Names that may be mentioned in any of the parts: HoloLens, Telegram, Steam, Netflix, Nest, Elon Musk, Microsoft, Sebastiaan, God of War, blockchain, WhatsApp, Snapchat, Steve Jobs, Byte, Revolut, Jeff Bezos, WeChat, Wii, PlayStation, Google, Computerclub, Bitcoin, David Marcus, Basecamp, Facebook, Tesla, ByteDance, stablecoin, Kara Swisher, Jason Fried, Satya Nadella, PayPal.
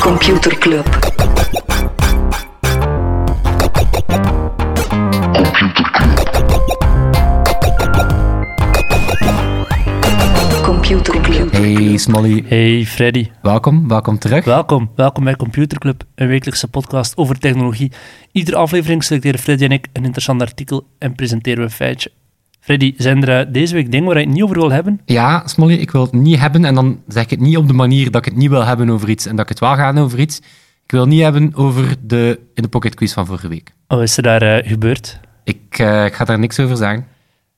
Computerclub. Computerclub. Hey Smolly. Hey Freddy. Welkom terug. Welkom bij Computerclub, een wekelijkse podcast over technologie. Iedere aflevering selecteren Freddy en ik een interessant artikel en presenteren we een feitje. Freddy, zijn er deze week dingen waar je het niet over wil hebben? Ja, Smolly, ik wil het niet hebben en dan zeg ik het niet op de manier dat ik het niet wil hebben over iets en dat ik het wel ga over iets. Ik wil het niet hebben over de in de pocket quiz van vorige week. Oh, is er daar gebeurd? Ik ga daar niks over zeggen.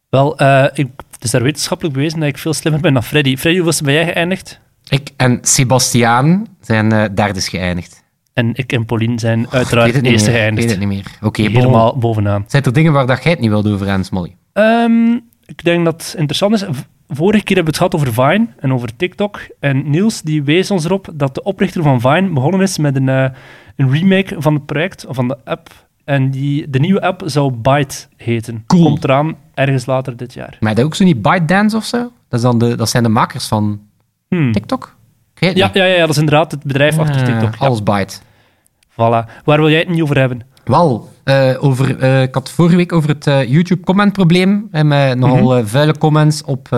Wel, het is daar wetenschappelijk bewezen dat ik veel slimmer ben dan Freddy. Freddy, hoeveel ben jij geëindigd? Ik en Sebastiaan zijn derdes geëindigd. En ik en Pauline zijn uiteraard eerste geëindigd. Ik weet het niet meer. Oké, helemaal bovenaan. Zijn er dingen waar dat jij het niet wilt over hebben, Smolly? Ik denk dat het interessant is. Vorige keer hebben we het gehad over Vine en over TikTok. En Niels die wees ons erop dat de oprichter van Vine begonnen is met een remake van het project, of van de app. En de nieuwe app zou Byte heten. Cool. Komt eraan ergens later dit jaar. Maar dat ook zo niet ByteDance of zo? Dat zijn de makers van TikTok? Ja, dat is inderdaad het bedrijf achter TikTok. Alles ja. Byte. Voilà. Waar wil jij het niet over hebben? Wel, ik had vorige week over het YouTube-comment-probleem. Met nogal vuile comments op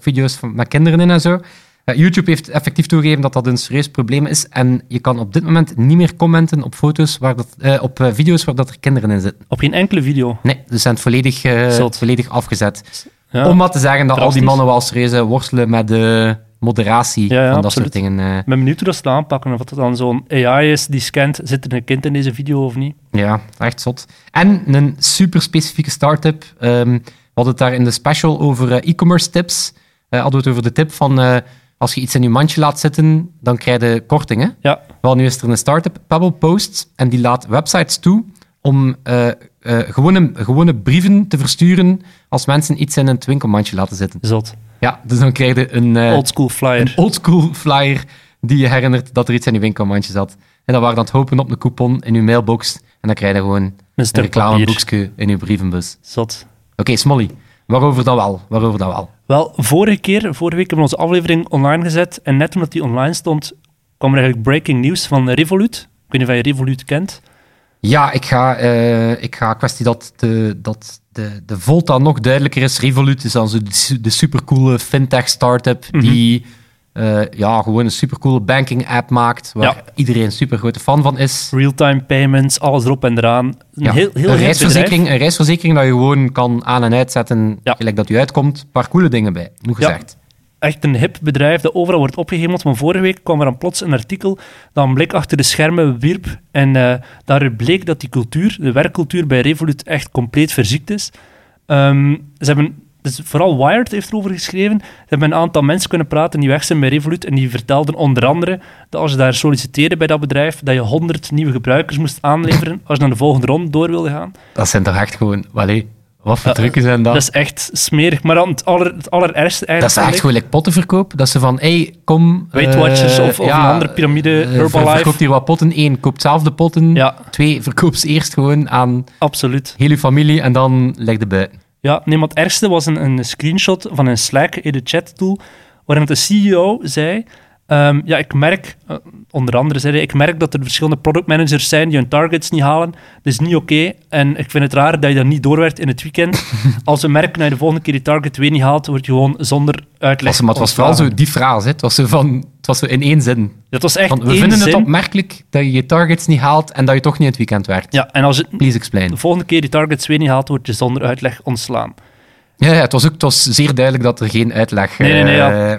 video's met kinderen in en zo. YouTube heeft effectief toegegeven dat dat een serieus probleem is. En je kan op dit moment niet meer commenten op foto's op video's waar dat er kinderen in zitten. Op geen enkele video? Nee, dus zijn het volledig afgezet. Ja, om maar te zeggen dat al die mannen wel serieus worstelen met de moderatie van dat absoluut. Soort dingen. Ik ben benieuwd hoe dat ze aanpakken. Of dat dan zo'n AI is die scant, zit er een kind in deze video of niet? Ja, echt zot. En een super specifieke start-up. We hadden het daar in de special over e-commerce tips. Hadden we het over de tip van... Als je iets in je mandje laat zitten, dan krijg je kortingen. Ja. Wel, nu is er een start-up, Pebble Post, en die laat websites toe om gewone brieven te versturen als mensen iets in een winkelmandje laten zitten. Zot. Ja, dus dan krijg je een oldschool flyer die je herinnert dat er iets in je winkelmandje zat. En dan waren dat hopen op een coupon in je mailbox en dan krijg je gewoon een reclameboekje in je brievenbus. Zot. Oké, Smolly. Waarover dan wel? Wel, vorige week hebben we onze aflevering online gezet. En net omdat die online stond, kwam er eigenlijk breaking news van Revolut. Ik weet niet of je Revolut kent. Ja, ik ga kwestie dat de Volta nog duidelijker is. Revolut is dan zo de supercoole fintech-startup die gewoon een supercoole banking-app maakt, waar iedereen een supergrote fan van is. Real-time payments, alles erop en eraan. Een reisverzekering dat je gewoon kan aan- en uitzetten, gelijk dat je uitkomt. Een paar coole dingen bij, moet gezegd. Echt een hip bedrijf dat overal wordt opgehemeld. Maar vorige week kwam er dan plots een artikel dat een blik achter de schermen wierp. En daaruit bleek dat die cultuur, de werkcultuur bij Revolut, echt compleet verziekt is. Ze hebben... Dus vooral Wired heeft erover geschreven. Ze hebben een aantal mensen kunnen praten die weg zijn bij Revolut. En die vertelden onder andere dat als je daar solliciteerde bij dat bedrijf, dat je 100 nieuwe gebruikers moest aanleveren als je naar de volgende ronde door wilde gaan. Dat zijn toch echt gewoon... Welle, wat voor trucken zijn dat? Dat is echt smerig. Maar dan het allerergste eigenlijk... Dat is echt gewoon like pottenverkoop. Dat ze van, kom... Weight Watchers of een andere piramide, Herbalife. Verkoopt hier wat potten. 1, koopt zelf de potten. Ja. 2, verkoopt ze eerst gewoon aan... Absoluut. Heel je familie en dan leg de buiten. Ja, nee, maar het ergste was een screenshot van een Slack in de chat-tool, waarin de CEO zei... Ik merk dat er verschillende productmanagers zijn die hun targets niet halen. Dat is niet oké. En ik vind het raar dat je daar niet door werd in het weekend. Als we merken dat je de volgende keer die target weer niet haalt, word je gewoon zonder uitleg. Maar het was vooral zo die frase. Het was zo in één zin. Dat was echt van, we vinden het opmerkelijk dat je je targets niet haalt en dat je toch niet in het weekend werkt. Ja, en als je please explain. De volgende keer die targets weer niet haalt, word je zonder uitleg ontslaan. Ja, het was zeer duidelijk dat er geen uitleg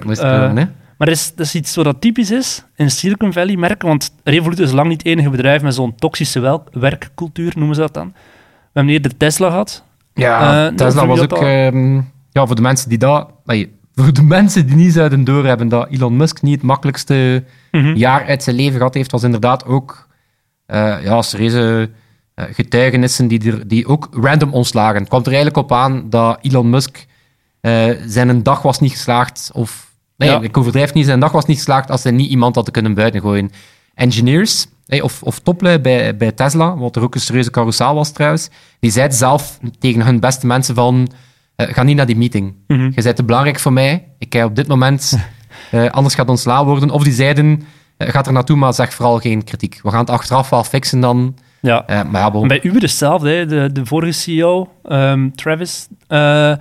moest komen, hè? Maar dat is iets wat typisch is in Silicon Valley merken, want Revolut is lang niet het enige bedrijf met zo'n toxische werkcultuur, noemen ze dat dan. We hebben eerder Tesla gehad. Ja, Tesla was ook... Voor de mensen die niet zouden doorhebben dat Elon Musk niet het makkelijkste jaar uit zijn leven gehad heeft, was inderdaad ook serieuze getuigenissen die ook random ontslagen. Het kwam er eigenlijk op aan dat Elon Musk zijn dag was niet geslaagd of... Nee, ik overdrijf niet. Zijn dag was niet geslaagd als hij niet iemand had kunnen buitengooien. Engineers, of toplui bij Tesla, wat er ook een serieuze carousel was trouwens, die zeiden zelf tegen hun beste mensen van ga niet naar die meeting. Je bent te belangrijk voor mij. Ik kijk op dit moment, anders gaat ontslaan worden. Of die zeiden, Gaat er naartoe, maar zeg vooral geen kritiek. We gaan het achteraf wel fixen dan. Ja. Maar ja, bij Uber is hetzelfde. Hè. De vorige CEO, Travis, was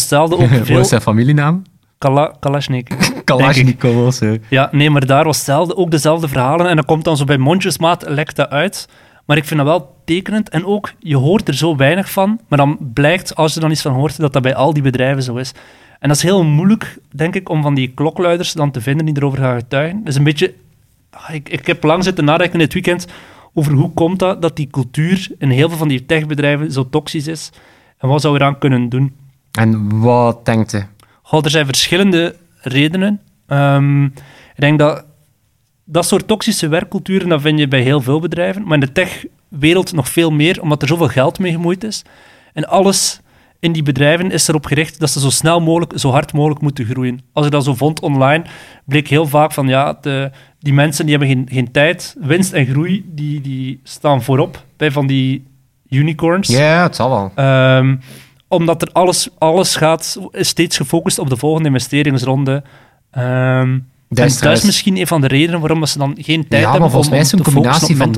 hetzelfde. Ook veel... Wat is zijn familienaam? Kalashnikov. Ja, nee, maar daar was hetzelfde, ook dezelfde verhalen. En dat komt dan zo bij mondjesmaat, lekt dat uit. Maar ik vind dat wel tekenend. En ook, je hoort er zo weinig van. Maar dan blijkt, als je er dan iets van hoort, dat dat bij al die bedrijven zo is. En dat is heel moeilijk, denk ik, om van die klokluiders dan te vinden die erover gaan getuigen. Dus een beetje... Ik heb lang zitten nadenken dit weekend over hoe komt dat die cultuur in heel veel van die techbedrijven zo toxisch is. En wat zou je eraan kunnen doen? En wat denkt je? Oh, er zijn verschillende redenen. Ik denk dat... Dat soort toxische werkculturen, dat vind je bij heel veel bedrijven. Maar in de techwereld nog veel meer, omdat er zoveel geld mee gemoeid is. En alles in die bedrijven is erop gericht dat ze zo snel mogelijk, zo hard mogelijk moeten groeien. Als ik dat zo vond online, bleek heel vaak van, ja, die mensen die hebben geen tijd. Winst en groei, die staan voorop bij van die unicorns. Ja, yeah, het zal wel. Omdat er alles gaat, is steeds gefocust op de volgende investeringsronde. Dat is misschien een van de redenen waarom ze dan geen tijd hebben om te focussen. Ja, maar volgens mij is het een combinatie van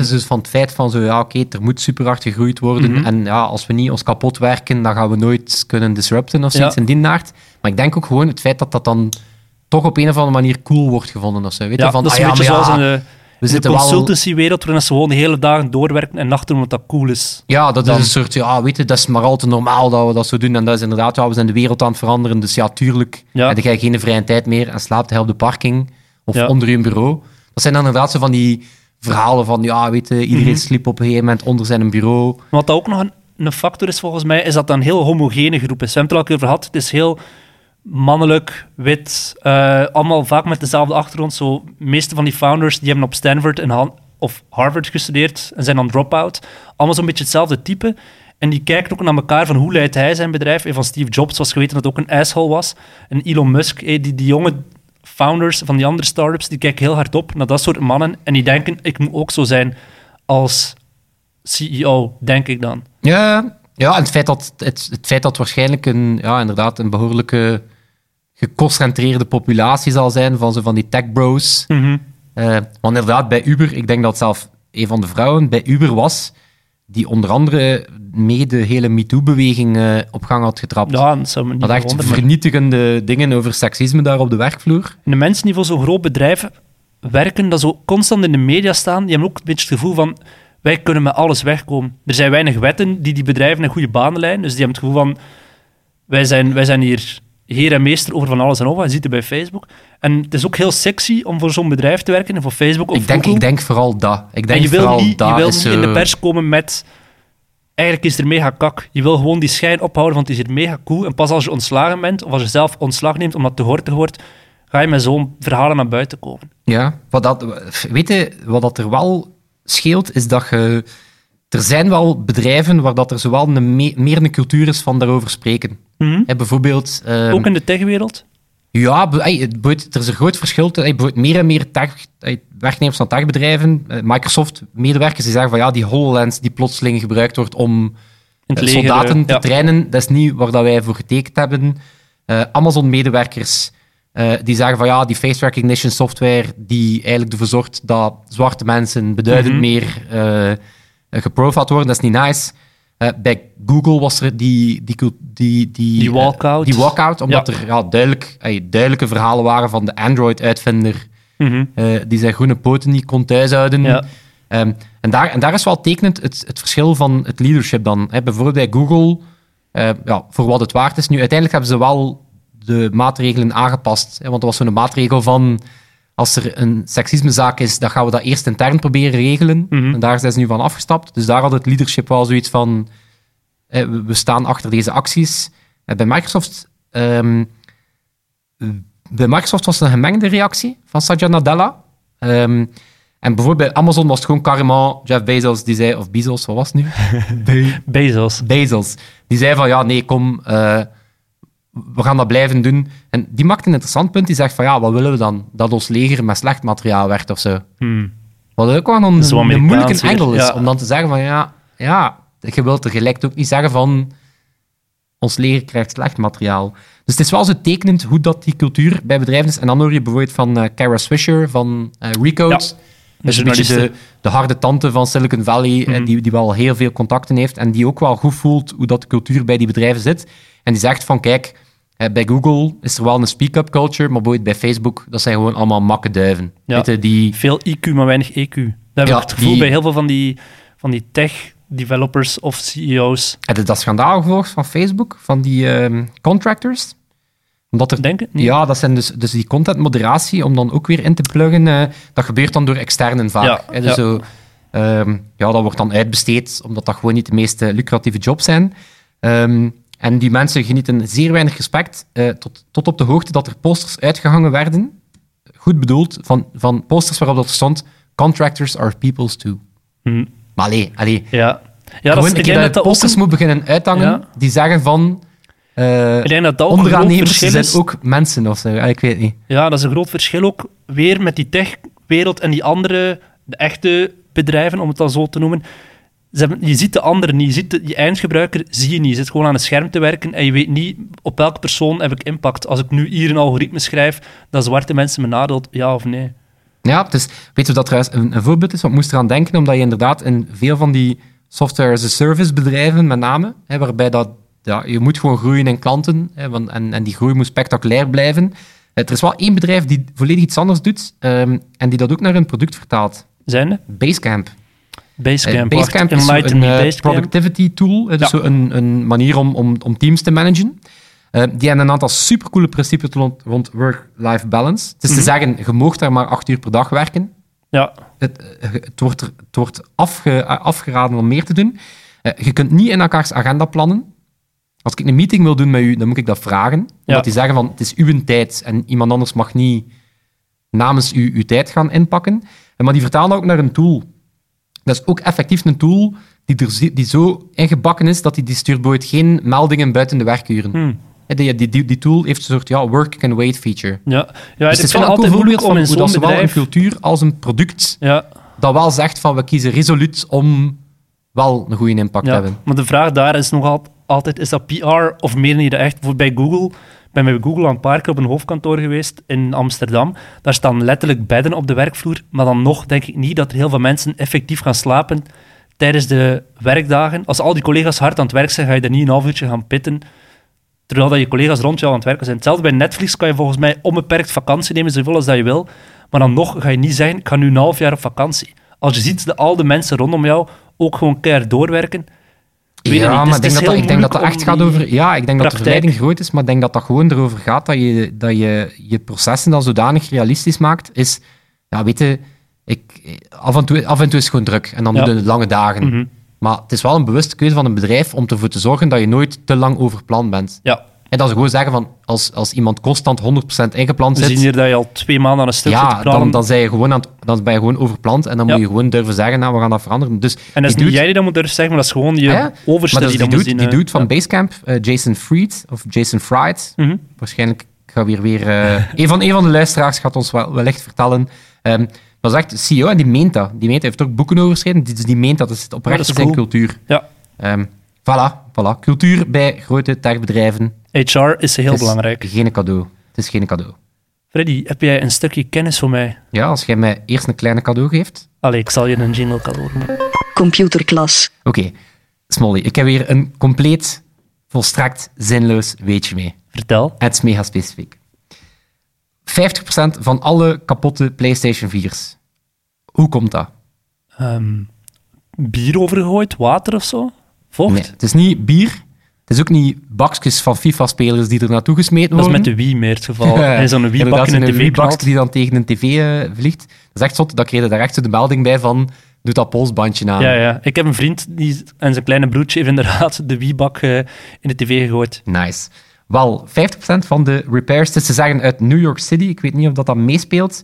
dat. Dus van het feit van, zo, ja, oké, er moet super hard gegroeid worden. Mm-hmm. En ja, als we niet ons kapot werken, dan gaan we nooit kunnen disrupten of zoiets in die naart. Maar ik denk ook gewoon het feit dat dat dan toch op een of andere manier cool wordt gevonden. Of zo. Weet ja, van, dat is een beetje zoals in de consultancywereld, waarin ze gewoon de hele dagen doorwerken en nachten omdat dat cool is. Ja, dat is een soort, ja, weet je, dat is maar al te normaal dat we dat zo doen. En dat is inderdaad, ja, we zijn de wereld aan het veranderen. Dus ja, tuurlijk, heb jij geen vrije tijd meer en slaapt hij op de parking of onder je bureau. Dat zijn dan inderdaad zo van die verhalen van, ja, weet je, iedereen sliep op een gegeven moment onder zijn bureau. Maar wat dat ook nog een factor is volgens mij, is dat dat een heel homogene groep is. We hebben het er al een keer over gehad, het is heel... mannelijk, wit, allemaal vaak met dezelfde achtergrond. Zo, de meeste van die founders die hebben op Stanford of Harvard gestudeerd en zijn dan drop-out. Allemaal zo'n beetje hetzelfde type. En die kijken ook naar elkaar van hoe leidt hij zijn bedrijf. En van Steve Jobs was geweten dat het ook een asshole was. En Elon Musk, die jonge founders van die andere startups, die kijken heel hard op naar dat soort mannen. En die denken, ik moet ook zo zijn als CEO, denk ik dan. Ja, en het feit dat waarschijnlijk inderdaad een behoorlijke geconcentreerde populatie zal zijn van zo van die tech bros. Mm-hmm. Want inderdaad, bij Uber, ik denk dat zelf een van de vrouwen bij Uber was, die onder andere mee de hele MeToo-beweging op gang had getrapt. Ja, dat zou me niet verwonderen. Dat echt vernietigende dingen over seksisme daar op de werkvloer. En de mensen die voor zo'n groot bedrijf werken, dat zo constant in de media staan, die hebben ook een beetje het gevoel van... Wij kunnen met alles wegkomen. Er zijn weinig wetten die bedrijven in goede banen leiden. Dus die hebben het gevoel van... Wij zijn hier heer en meester over van alles en over. Je ziet het bij Facebook. En het is ook heel sexy om voor zo'n bedrijf te werken. En voor Facebook of Google. Ik denk vooral dat. Je wil niet in de pers komen met... Eigenlijk is het er mega kak. Je wil gewoon die schijn ophouden, want het is hier mega cool. En pas als je ontslagen bent, of als je zelf ontslag neemt omdat het te hortig wordt... ga je met zo'n verhalen naar buiten komen. Ja, wat er wel... scheelt, is dat je... Er zijn wel bedrijven waar dat er zowel meer een cultuur is van daarover spreken. Mm-hmm. Bijvoorbeeld... ook in de techwereld? Ja, er is een groot verschil. Meer en meer werknemers van techbedrijven, Microsoft-medewerkers, die zeggen van ja, die HoloLens die plotseling gebruikt wordt om soldaten te trainen, dat is niet waar dat wij voor getekend hebben. Amazon-medewerkers... die zeggen van ja, die face recognition software die eigenlijk ervoor zorgt dat zwarte mensen beduidend meer geprofild worden, dat is niet nice. Bij Google was er die walkout. Die walkout, omdat er duidelijke verhalen waren van de Android-uitvinder die zijn groene poten niet kon thuishouden. Ja. En daar is wel tekenend het verschil van het leadership dan. Bijvoorbeeld bij Google, voor wat het waard is. Nu, uiteindelijk hebben ze wel... de maatregelen aangepast. Want er was zo'n maatregel van... als er een seksismezaak is, dan gaan we dat eerst intern proberen regelen. Mm-hmm. En daar zijn ze nu van afgestapt. Dus daar had het leadership wel zoiets van... we staan achter deze acties. Bij Microsoft... was een gemengde reactie van Satya Nadella. En bijvoorbeeld bij Amazon was het gewoon carrément... Jeff Bezos, die zei... Of Bezos, wat was het nu? Bezos. Die zei van, ja, nee, kom... we gaan dat blijven doen. En die maakt een interessant punt. Die zegt van, ja, wat willen we dan? Dat ons leger met slecht materiaal werkt of zo. Wat ook wel een moeilijke engel is. Ja. Om dan te zeggen van, ja, je wilt tegelijk ook niet zeggen van... ons leger krijgt slecht materiaal. Dus het is wel zo tekenend hoe dat die cultuur bij bedrijven is. En dan hoor je bijvoorbeeld van Kara Swisher van Recode. Ja. Dus een beetje de harde tante van Silicon Valley, mm-hmm. die wel heel veel contacten heeft en die ook wel goed voelt hoe dat de cultuur bij die bedrijven zit. En die zegt van, kijk, bij Google is er wel een speak-up culture, maar bij Facebook, dat zijn gewoon allemaal makke duiven. Ja. Weet je, die... Veel IQ, maar weinig EQ. Dat heb ik het gevoel bij heel veel van die tech-developers of CEO's. Heb je dat schandaal gevolgd van Facebook, van die contractors? Omdat er, denk het niet. Ja, dat zijn dus die contentmoderatie, om dan ook weer in te pluggen, dat gebeurt dan door externen vaak. Ja, hè, dus ja. Dat wordt dan uitbesteed, omdat dat gewoon niet de meest lucratieve jobs zijn. En die mensen genieten zeer weinig respect, tot op de hoogte dat er posters uitgehangen werden, goed bedoeld, van posters waarop dat stond, contractors are people's too. Hmm. Maar allee. Ja. Ja, gewoon dat je posters moet beginnen uithangen, die zeggen van... ik denk dat onderaannemers zijn ook mensen of zo, ik weet niet. Ja, dat is een groot verschil ook weer met die techwereld en die andere, de echte bedrijven, om het dan zo te noemen. Je ziet de anderen niet, je eindgebruiker zie je niet. Je zit gewoon aan een scherm te werken en je weet niet op welke persoon heb ik impact. Als ik nu hier een algoritme schrijf, dat zwarte mensen me nadeelt, ja of nee. Ja, dus weet je dat trouwens een voorbeeld is? Want ik moest eraan denken, omdat je inderdaad in veel van die software-as-a-service bedrijven, met name, hè, waarbij dat... Ja, je moet gewoon groeien in klanten en die groei moet spectaculair blijven. Er is wel één bedrijf die volledig iets anders doet en die dat ook naar een product vertaalt. Zijn er? Basecamp. Basecamp is een productivity tool, dus zo een manier om teams te managen. Die hebben een aantal supercoole principes rond work-life balance. Het is te zeggen, je mag daar maar 8 uur per dag werken. Ja. Het wordt afgeraden om meer te doen. Je kunt niet in elkaars agenda plannen. Als ik een meeting wil doen met u, dan moet ik dat vragen. Omdat die zeggen van, het is uw tijd en iemand anders mag niet namens u uw tijd gaan inpakken. Maar die vertalen ook naar een tool. Dat is ook effectief een tool die zo ingebakken is dat die stuurt bijvoorbeeld geen meldingen buiten de werkuren. Die tool heeft een soort work-and-wait feature. Ja, dus het is wel altijd moeilijk om in zo'n bedrijf... Zowel een cultuur als een product dat wel zegt van, we kiezen resoluut om wel een goede impact te hebben. Maar de vraag daar is nogal... Altijd is dat PR of meer niet echt. Bij Google aan een paar keer op een hoofdkantoor geweest in Amsterdam. Daar staan letterlijk bedden op de werkvloer. Maar dan nog denk ik niet dat er heel veel mensen effectief gaan slapen tijdens de werkdagen. Als al die collega's hard aan het werk zijn, ga je er niet een half uurtje gaan pitten. Terwijl dat je collega's rond jou aan het werken zijn. Hetzelfde bij Netflix kan je volgens mij onbeperkt vakantie nemen, zoveel als dat je wil. Maar dan nog ga je niet zeggen, ik ga nu een half jaar op vakantie. Als je ziet dat al de mensen rondom jou ook gewoon keihard doorwerken... Ja, maar ik denk dat echt gaat over... Ja, ik denk dat de verleiding groot is, maar ik denk dat dat gewoon erover gaat dat je processen dan zodanig realistisch maakt. Is, ja, weet je, af en toe is het gewoon druk en dan doen we lange dagen. Mm-hmm. Maar het is wel een bewuste keuze van een bedrijf om ervoor te zorgen dat je nooit te lang over plan bent. Ja. En dat ze gewoon zeggen van, als iemand constant 100% ingepland zit... We zien hier dat je al 2 maanden aan een stuk zit te plannen. Ja, dan ben je gewoon overpland en dan moet je gewoon durven zeggen, nou, we gaan dat veranderen. Dus en dat is niet jij die dat moet durven zeggen, maar dat is gewoon je overste die dat moet zien. Die dude van Basecamp, Jason Fried, of Jason Fried, waarschijnlijk gaan we hier weer... een van de luisteraars gaat ons wellicht vertellen... dat is echt de CEO en die meent dat. Die heeft er ook boeken over geschreven, dus die meent dat. Dat is oprecht zijn cultuur. Ja. Voilà. Cultuur bij grote techbedrijven. HR is heel belangrijk. Het is geen cadeau. Freddy, heb jij een stukje kennis voor mij? Ja, als jij mij eerst een kleine cadeau geeft. Allee, ik zal je een jingle cadeau doen. Computerklas. Oké, Smolly, ik heb weer een compleet, volstrekt zinloos weetje mee. Vertel. Het is mega specifiek. 50% van alle kapotte PlayStation 4's. Hoe komt dat? Bier overgegooid, water of zo? Vocht? Nee, het is niet bier. Het is ook niet bakjes van FIFA-spelers die er naartoe gesmeten worden. Dat is met de Wii meer het geval. En zo'n Wii-bak in een tv-bak die dan tegen een tv vliegt. Dat is echt zot. Dan kreeg je daar echt de melding bij van... Doe dat polsbandje aan. Ja. Ik heb een vriend en zijn kleine broertje heeft inderdaad de Wii-bak in de tv gegooid. Nice. Wel, 50% van de repairs, dus ze zeggen uit New York City, ik weet niet of dat meespeelt,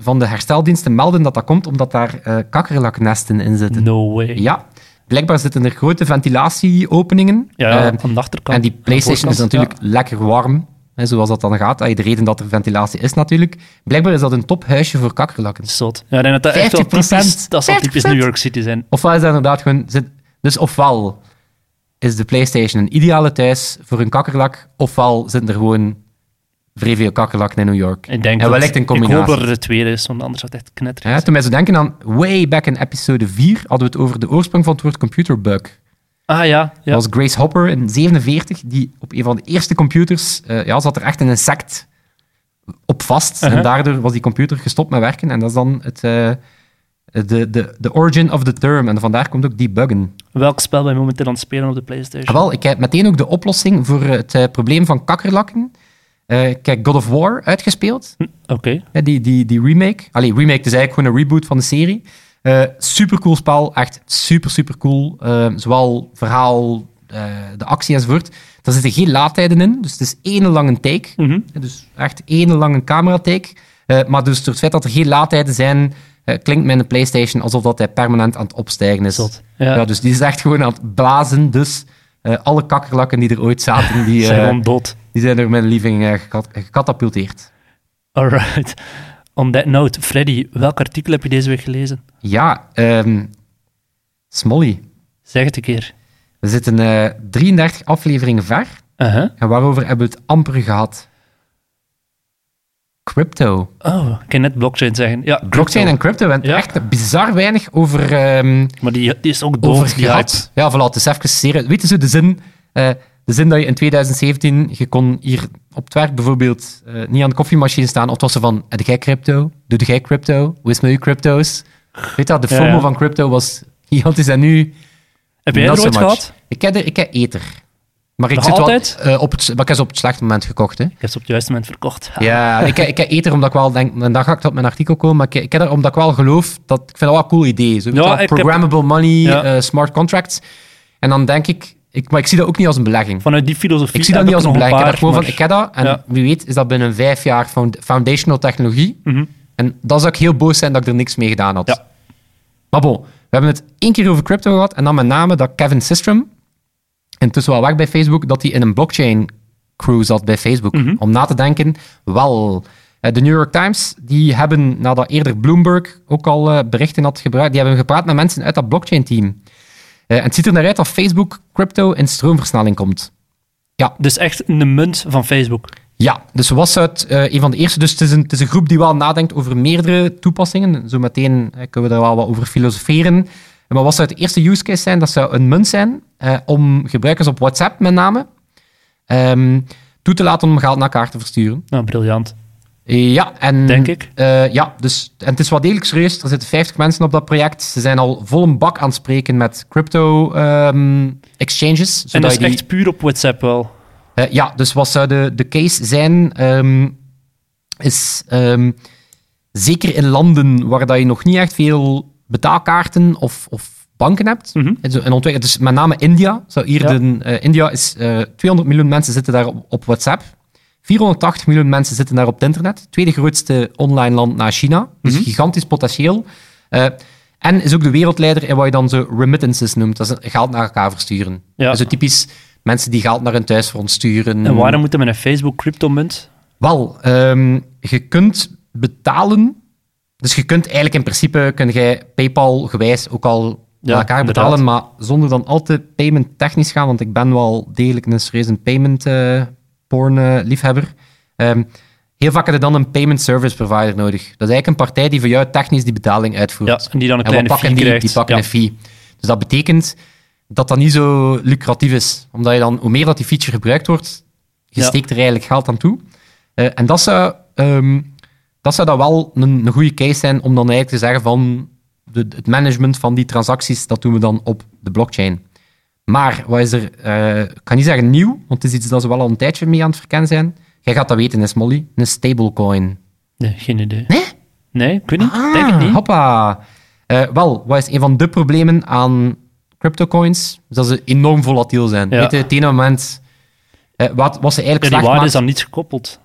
van de hersteldiensten melden dat komt omdat daar kakkerlaknesten in zitten. No way. Ja. Blijkbaar zitten er grote ventilatieopeningen. Ja, van de achterkant. En die PlayStation is natuurlijk lekker warm, hè, zoals dat dan gaat. De reden dat er ventilatie is natuurlijk. Blijkbaar is dat een tophuisje voor kakkerlakken. Zot. Ja, ik denk dat 50%, echt wel typisch, dat zal typisch New York City zijn. Ofwel is dat inderdaad gewoon... Dus ofwel is de PlayStation een ideale thuis voor een kakkerlak, ofwel zitten er gewoon vrij veel kakkerlakken in New York. Ik denk en wellicht een combinatie. Ik hoop dat er de tweede is, want anders had het echt knetterig. Ja, toen wij zo denken aan way back in episode 4 hadden we het over de oorsprong van het woord computerbug. Ah ja, ja. Dat was Grace Hopper in 1947, die op een van de eerste computers zat er echt een insect op vast. Uh-huh. En daardoor was die computer gestopt met werken. En dat is dan het... De origin of the term. En vandaar komt ook debuggen. Welk spel ben je momenteel aan het spelen op de PlayStation? Wel, ik heb meteen ook de oplossing voor het probleem van kakkerlakken. Ik heb God of War uitgespeeld. Oké. Die remake. Allee, remake is eigenlijk gewoon een reboot van de serie. Supercool spel. Echt super cool. Zowel verhaal, de actie enzovoort. Daar zitten geen laadtijden in. Dus het is één lange take. Mm-hmm. Dus echt één lange camera take. Maar dus door het feit dat er geen laadtijden zijn... klinkt met een PlayStation alsof dat hij permanent aan het opstijgen is. Tot, ja. Ja, dus die is echt gewoon aan het blazen. Dus alle kakkerlakken die er ooit zaten, die zijn gewoon dood. Die zijn er met een lieving gecatapulteerd. Alright. On that note, Freddy, welk artikel heb je deze week gelezen? Ja, Smolly. Zeg het een keer. We zitten 33 afleveringen ver. Uh-huh. En waarover hebben we het amper gehad? Crypto. Oh, ik kan net blockchain zeggen. Ja, blockchain en crypto. En echt bizar weinig over... maar die is ook dood, die hype. Ja, voilà, het is even serieus. Weet je, de zin dat je in 2017... Je kon hier op het werk bijvoorbeeld niet aan de koffiemachine staan. Of het was er van, heb jij crypto? Doe jij crypto? Hoe is het met je crypto's? Weet je, de FOMO van crypto was gigantisch en nu... Heb jij er ooit gehad? Ik heb ether. Maar ik zit altijd? Wel, ik heb ze op het slechte moment gekocht. Hè. Ik heb ze op het juiste moment verkocht. Ja, ik heb ether omdat ik wel denk... En dan ga ik op mijn artikel komen. Maar ik heb er omdat ik wel geloof... dat ik vind dat wel een cool idee. Zo, programmable money, smart contracts. En dan denk ik... Maar ik zie dat ook niet als een belegging. Vanuit die filosofie... Ik zie dat niet als een belegging. Ik heb gewoon van... Ik heb dat. En wie weet is dat binnen 5 jaar foundational technologie. Mm-hmm. En dan zou ik heel boos zijn dat ik er niks mee gedaan had. Ja. Maar bon, we hebben het 1 keer over crypto gehad. En dan met name dat Kevin Systrom... intussen wel weg bij Facebook, dat hij in een blockchain-crew zat bij Facebook. Mm-hmm. Om na te denken, wel... De New York Times, die hebben, nadat eerder Bloomberg ook al berichten had gebruikt, die hebben gepraat met mensen uit dat blockchain-team. En het ziet er naar uit dat Facebook crypto in stroomversnelling komt. Ja. Dus echt een munt van Facebook. Ja, dus was het een van de eerste. Dus het is een groep die wel nadenkt over meerdere toepassingen. Zometeen kunnen we daar wel wat over filosoferen. Maar wat zou de eerste use case zijn? Dat zou een munt zijn om gebruikers op WhatsApp met name toe te laten om geld naar elkaar te versturen. Nou, briljant. Ja, en... Denk ik. En het is wel degelijk serieus. Er zitten 50 mensen op dat project. Ze zijn al vol een bak aan het spreken met crypto-exchanges. En dat is echt puur op WhatsApp wel? Dus wat zou de case zijn? Zeker in landen waar dat je nog niet echt veel... betaalkaarten of banken hebt. Mm-hmm. Dus met name India. India is 200 miljoen mensen zitten daar op WhatsApp. 480 miljoen mensen zitten daar op het internet. Tweede grootste online land na China. Mm-hmm. Dus gigantisch potentieel. En is ook de wereldleider in wat je dan zo remittances noemt. Dat is geld naar elkaar versturen. Ja. Dus typisch mensen die geld naar hun thuisfront sturen. En waarom moet dat met een Facebook cryptomunt? Wel, je kunt betalen... Dus je kunt eigenlijk in principe, kun jij PayPal-gewijs ook al aan elkaar betalen, inderdaad. Maar zonder dan al te payment-technisch gaan, want ik ben wel degelijk een serieuze payment-porn-liefhebber. Heel vaak heb je dan een payment-service-provider nodig. Dat is eigenlijk een partij die voor jou technisch die betaling uitvoert. Ja, en die dan een kleine fee krijgt. Die pakken een fee. Dus dat betekent dat dat niet zo lucratief is. Omdat je dan, hoe meer dat die feature gebruikt wordt, je steekt er eigenlijk geld aan toe. En dat zou... Dat zou dan wel een goede case zijn om dan eigenlijk te zeggen van het management van die transacties, dat doen we dan op de blockchain. Maar wat is er, ik kan niet zeggen nieuw, want het is iets dat ze wel al een tijdje mee aan het verkennen zijn. Jij gaat dat weten, hè, Smolly. Een stablecoin. Nee, geen idee. Nee, ik weet niet. Denk het niet. Hoppa. Wel, wat is een van de problemen aan cryptocoins? Is dat ze enorm volatiel zijn. Ja. Weet je, het ene moment... wat ze eigenlijk die waarde is dan niet gekoppeld.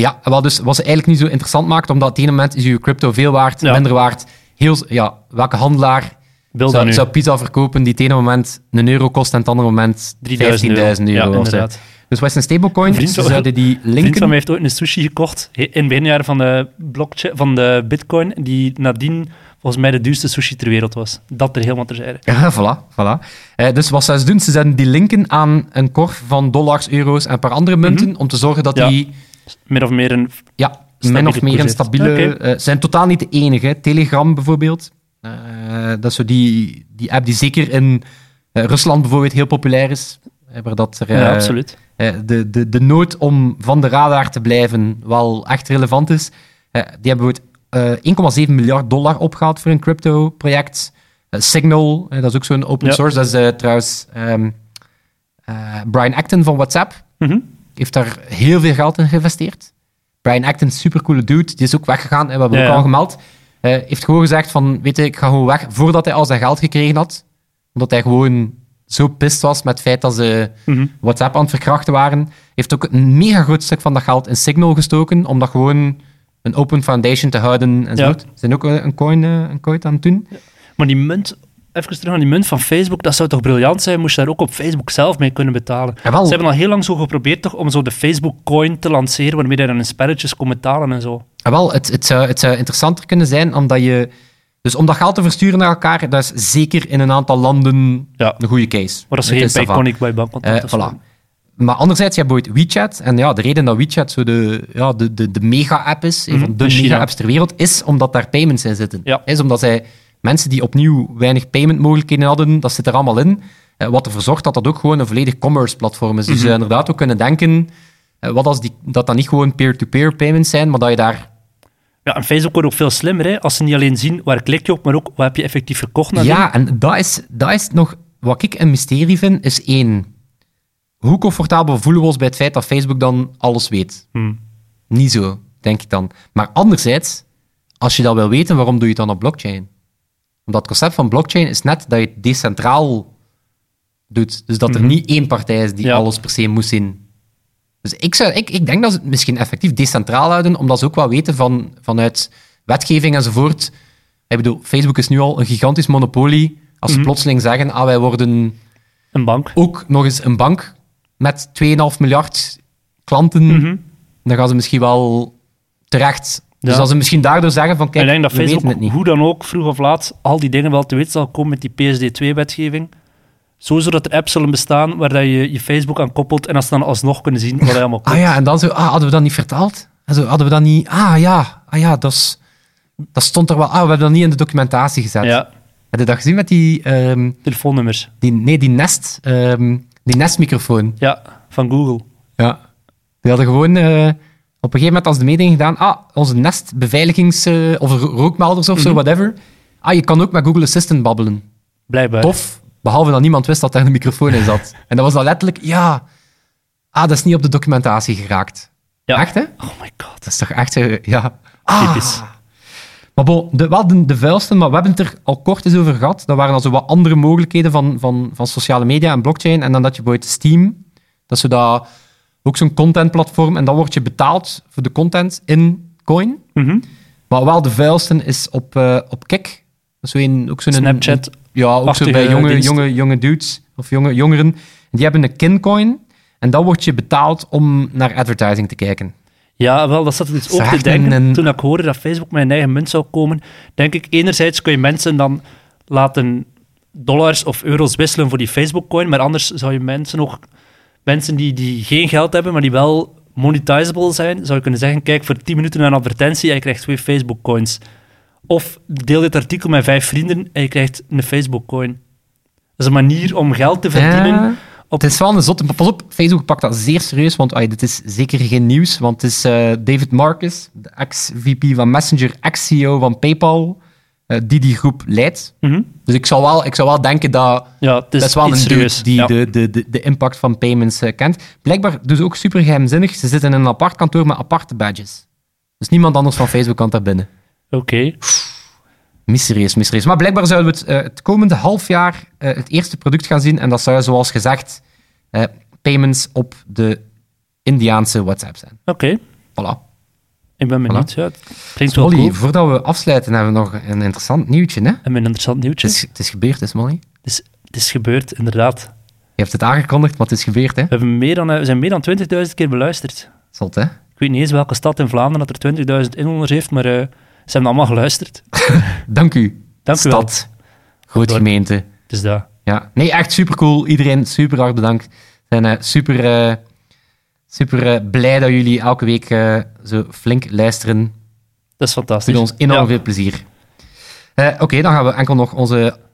Ja, wel dus wat ze eigenlijk niet zo interessant maakt, omdat op het ene moment is je crypto veel waard, minder waard. Welke handelaar zou pizza verkopen die op het ene moment €1 kost en op het andere moment €15.000? Ja, inderdaad. Dus wat is een stablecoin? Een vriend van mij heeft ooit een sushi gekocht in het beginjaar van de blockchain, van de bitcoin, die nadien volgens mij de duurste sushi ter wereld was. Dat er helemaal terzijde. Ja, voilà. Dus wat ze doen, ze zetten die linken aan een korf van dollars, euro's en een paar andere munten, om te zorgen dat die... Min of meer een... Ja, min of meer een stabiele... zijn totaal niet de enige. Hè. Telegram bijvoorbeeld. Dat is zo die app die zeker in Rusland bijvoorbeeld heel populair is. Waar dat er, absoluut. De nood om van de radar te blijven wel echt relevant is. Die hebben bijvoorbeeld $1,7 miljard opgehaald voor een crypto-project. Signal, dat is ook zo'n open source. Dat is trouwens Brian Acton van WhatsApp. Mm-hmm. Heeft daar heel veel geld in geïnvesteerd. Brian Acton, supercoole dude. Die is ook weggegaan. En we hebben ook al gemeld. Heeft gewoon gezegd van, weet je, ik ga gewoon weg. Voordat hij al zijn geld gekregen had. Omdat hij gewoon zo pist was met het feit dat ze WhatsApp aan het verkrachten waren. Heeft ook een mega groot stuk van dat geld in Signal gestoken. Om dat gewoon een open foundation te houden. En zo. Ze zijn ook een coin aan het doen. Ja. Maar die munt... Even terug aan die munt van Facebook, dat zou toch briljant zijn? Moest je daar ook op Facebook zelf mee kunnen betalen? Jawel. Ze hebben al heel lang zo geprobeerd toch, om zo de Facebook-coin te lanceren, waarmee je dan in spelletjes kon betalen en zo. Jawel, het zou interessanter kunnen zijn, omdat je... Dus om dat geld te versturen naar elkaar, dat is zeker in een aantal landen een goede case. Maar dat is geen iconic bij bankcontact. Voilà. Maar anderzijds, je hebt bijvoorbeeld WeChat. En de reden dat WeChat zo de mega-app is, een van de mega-apps ter wereld, is omdat daar payments in zitten. Ja. Is omdat zij... Mensen die opnieuw weinig paymentmogelijkheden hadden, dat zit er allemaal in. Wat ervoor zorgt dat dat ook gewoon een volledig commerce-platform is. Dus je inderdaad ook kunnen denken, wat als dat dan niet gewoon peer-to-peer payments zijn, maar dat je daar... Ja, en Facebook wordt ook veel slimmer, hè? Als ze niet alleen zien waar klik je op, maar ook wat heb je effectief verkocht. En dat is nog... Wat ik een mysterie vind, is één. Hoe comfortabel voelen we ons bij het feit dat Facebook dan alles weet? Niet zo, denk ik dan. Maar anderzijds, als je dat wil weten, waarom doe je het dan op blockchain? Omdat het concept van blockchain is net dat je het decentraal doet. Dus dat er niet één partij is die alles per se moet zien. Dus ik denk dat ze het misschien effectief decentraal houden, omdat ze ook wel weten vanuit wetgeving enzovoort. Ik bedoel, Facebook is nu al een gigantisch monopolie. Als ze plotseling zeggen, wij worden een bank. Ook nog eens een bank met 2,5 miljard klanten, dan gaan ze misschien wel terecht... Ja. Dus als ze misschien daardoor zeggen van, kijk, ik denk dat Facebook hoe dan ook, vroeg of laat, al die dingen wel te weten zal komen met die PSD2-wetgeving. Sowieso dat er apps zullen bestaan waar je Facebook aan koppelt en dat ze dan alsnog kunnen zien wat hij allemaal komt. En dan zo, hadden we dat niet vertaald? Hadden we dat niet... dat stond er wel... we hebben dat niet in de documentatie gezet. Ja. Heb je dat gezien met die... telefoonnummers. Die Nest... die Nest-microfoon. Ja, van Google. Ja. Die hadden gewoon... Op een gegeven moment als de mededeling gedaan, onze Nest beveiligings- of rookmelders of zo, whatever. Je kan ook met Google Assistant babbelen. Blijkbaar. Tof, behalve dat niemand wist dat er een microfoon in zat. En dat was dan letterlijk, dat is niet op de documentatie geraakt. Ja. Echt, hè? Oh my god. Dat is toch echt, typisch. Maar wel de vuilste, maar we hebben het er al kort eens over gehad. Dat waren al zo wat andere mogelijkheden van sociale media en blockchain. En dan dat je bijvoorbeeld Steam, dat ze dat... Ook zo'n contentplatform. En dan word je betaald voor de content in coin. Maar wel de vuilste is op Kik. Ook zo'n Snapchat. Ook zo bij jonge dudes of jongeren. En die hebben een kincoin. En dan word je betaald om naar advertising te kijken. Ja, wel, dat zat dus ook te denken. Toen ik hoorde dat Facebook met een eigen munt zou komen, denk ik, enerzijds kun je mensen dan laten dollars of euro's wisselen voor die Facebook-coin. Maar anders zou je mensen ook... Mensen die geen geld hebben, maar die wel monetizable zijn, zou je kunnen zeggen, kijk, voor 10 minuten een advertentie en je krijgt 2 Facebook-coins. Of deel dit artikel met 5 vrienden en je krijgt een Facebook-coin. Dat is een manier om geld te verdienen. Het is wel een zotte... Pas op, Facebook pakt dat zeer serieus, want dit is zeker geen nieuws, want het is David Marcus, de ex-VP van Messenger, ex-CEO van PayPal, die groep leidt. Dus ik zou wel denken dat... het is wel een serieus die de impact van payments kent. Blijkbaar dus ook super geheimzinnig. Ze zitten in een apart kantoor met aparte badges. Dus niemand anders van Facebook kan daar binnen. Oké. Mysterieus. Maar blijkbaar zouden we het komende half jaar het eerste product gaan zien. En dat zou, zoals gezegd, payments op de Indiaanse WhatsApp zijn. Oké. Voilà. Ik ben benieuwd. Ja, het wel Molly, cool. Voordat we afsluiten, hebben we nog een interessant nieuwtje. Hè? Hebben we een interessant nieuwtje? Het is gebeurd, is Molly? Het is gebeurd, inderdaad. Je hebt het aangekondigd, maar het is gebeurd. Hè? We zijn meer dan 20.000 keer beluisterd. Zot, hè? Ik weet niet eens welke stad in Vlaanderen dat er 20.000 inwoners heeft, maar Ze hebben allemaal geluisterd. Dank u. Dank u wel. Stad. Grote gemeente. Het is dat. Ja. Nee, echt supercool. Iedereen super hard bedankt. We zijn super blij dat jullie elke week zo flink luisteren. Dat is fantastisch. Het doet ons enorm veel plezier. Oké, dan gaan we enkel nog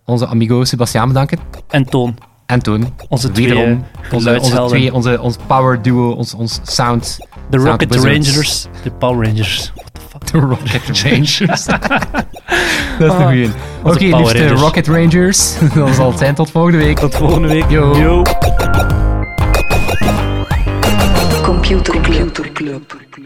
onze amigo Sebastiaan bedanken. En Toon. Onze power duo, ons sound. De Rocket Wizards. Rangers. De Power Rangers. What the fuck? De Rocket Rangers. Dat is de goeie. Oké, liefste Rocket Rangers. Dat zal het zijn. Tot volgende week. Tot volgende week. Yo. Computerclub.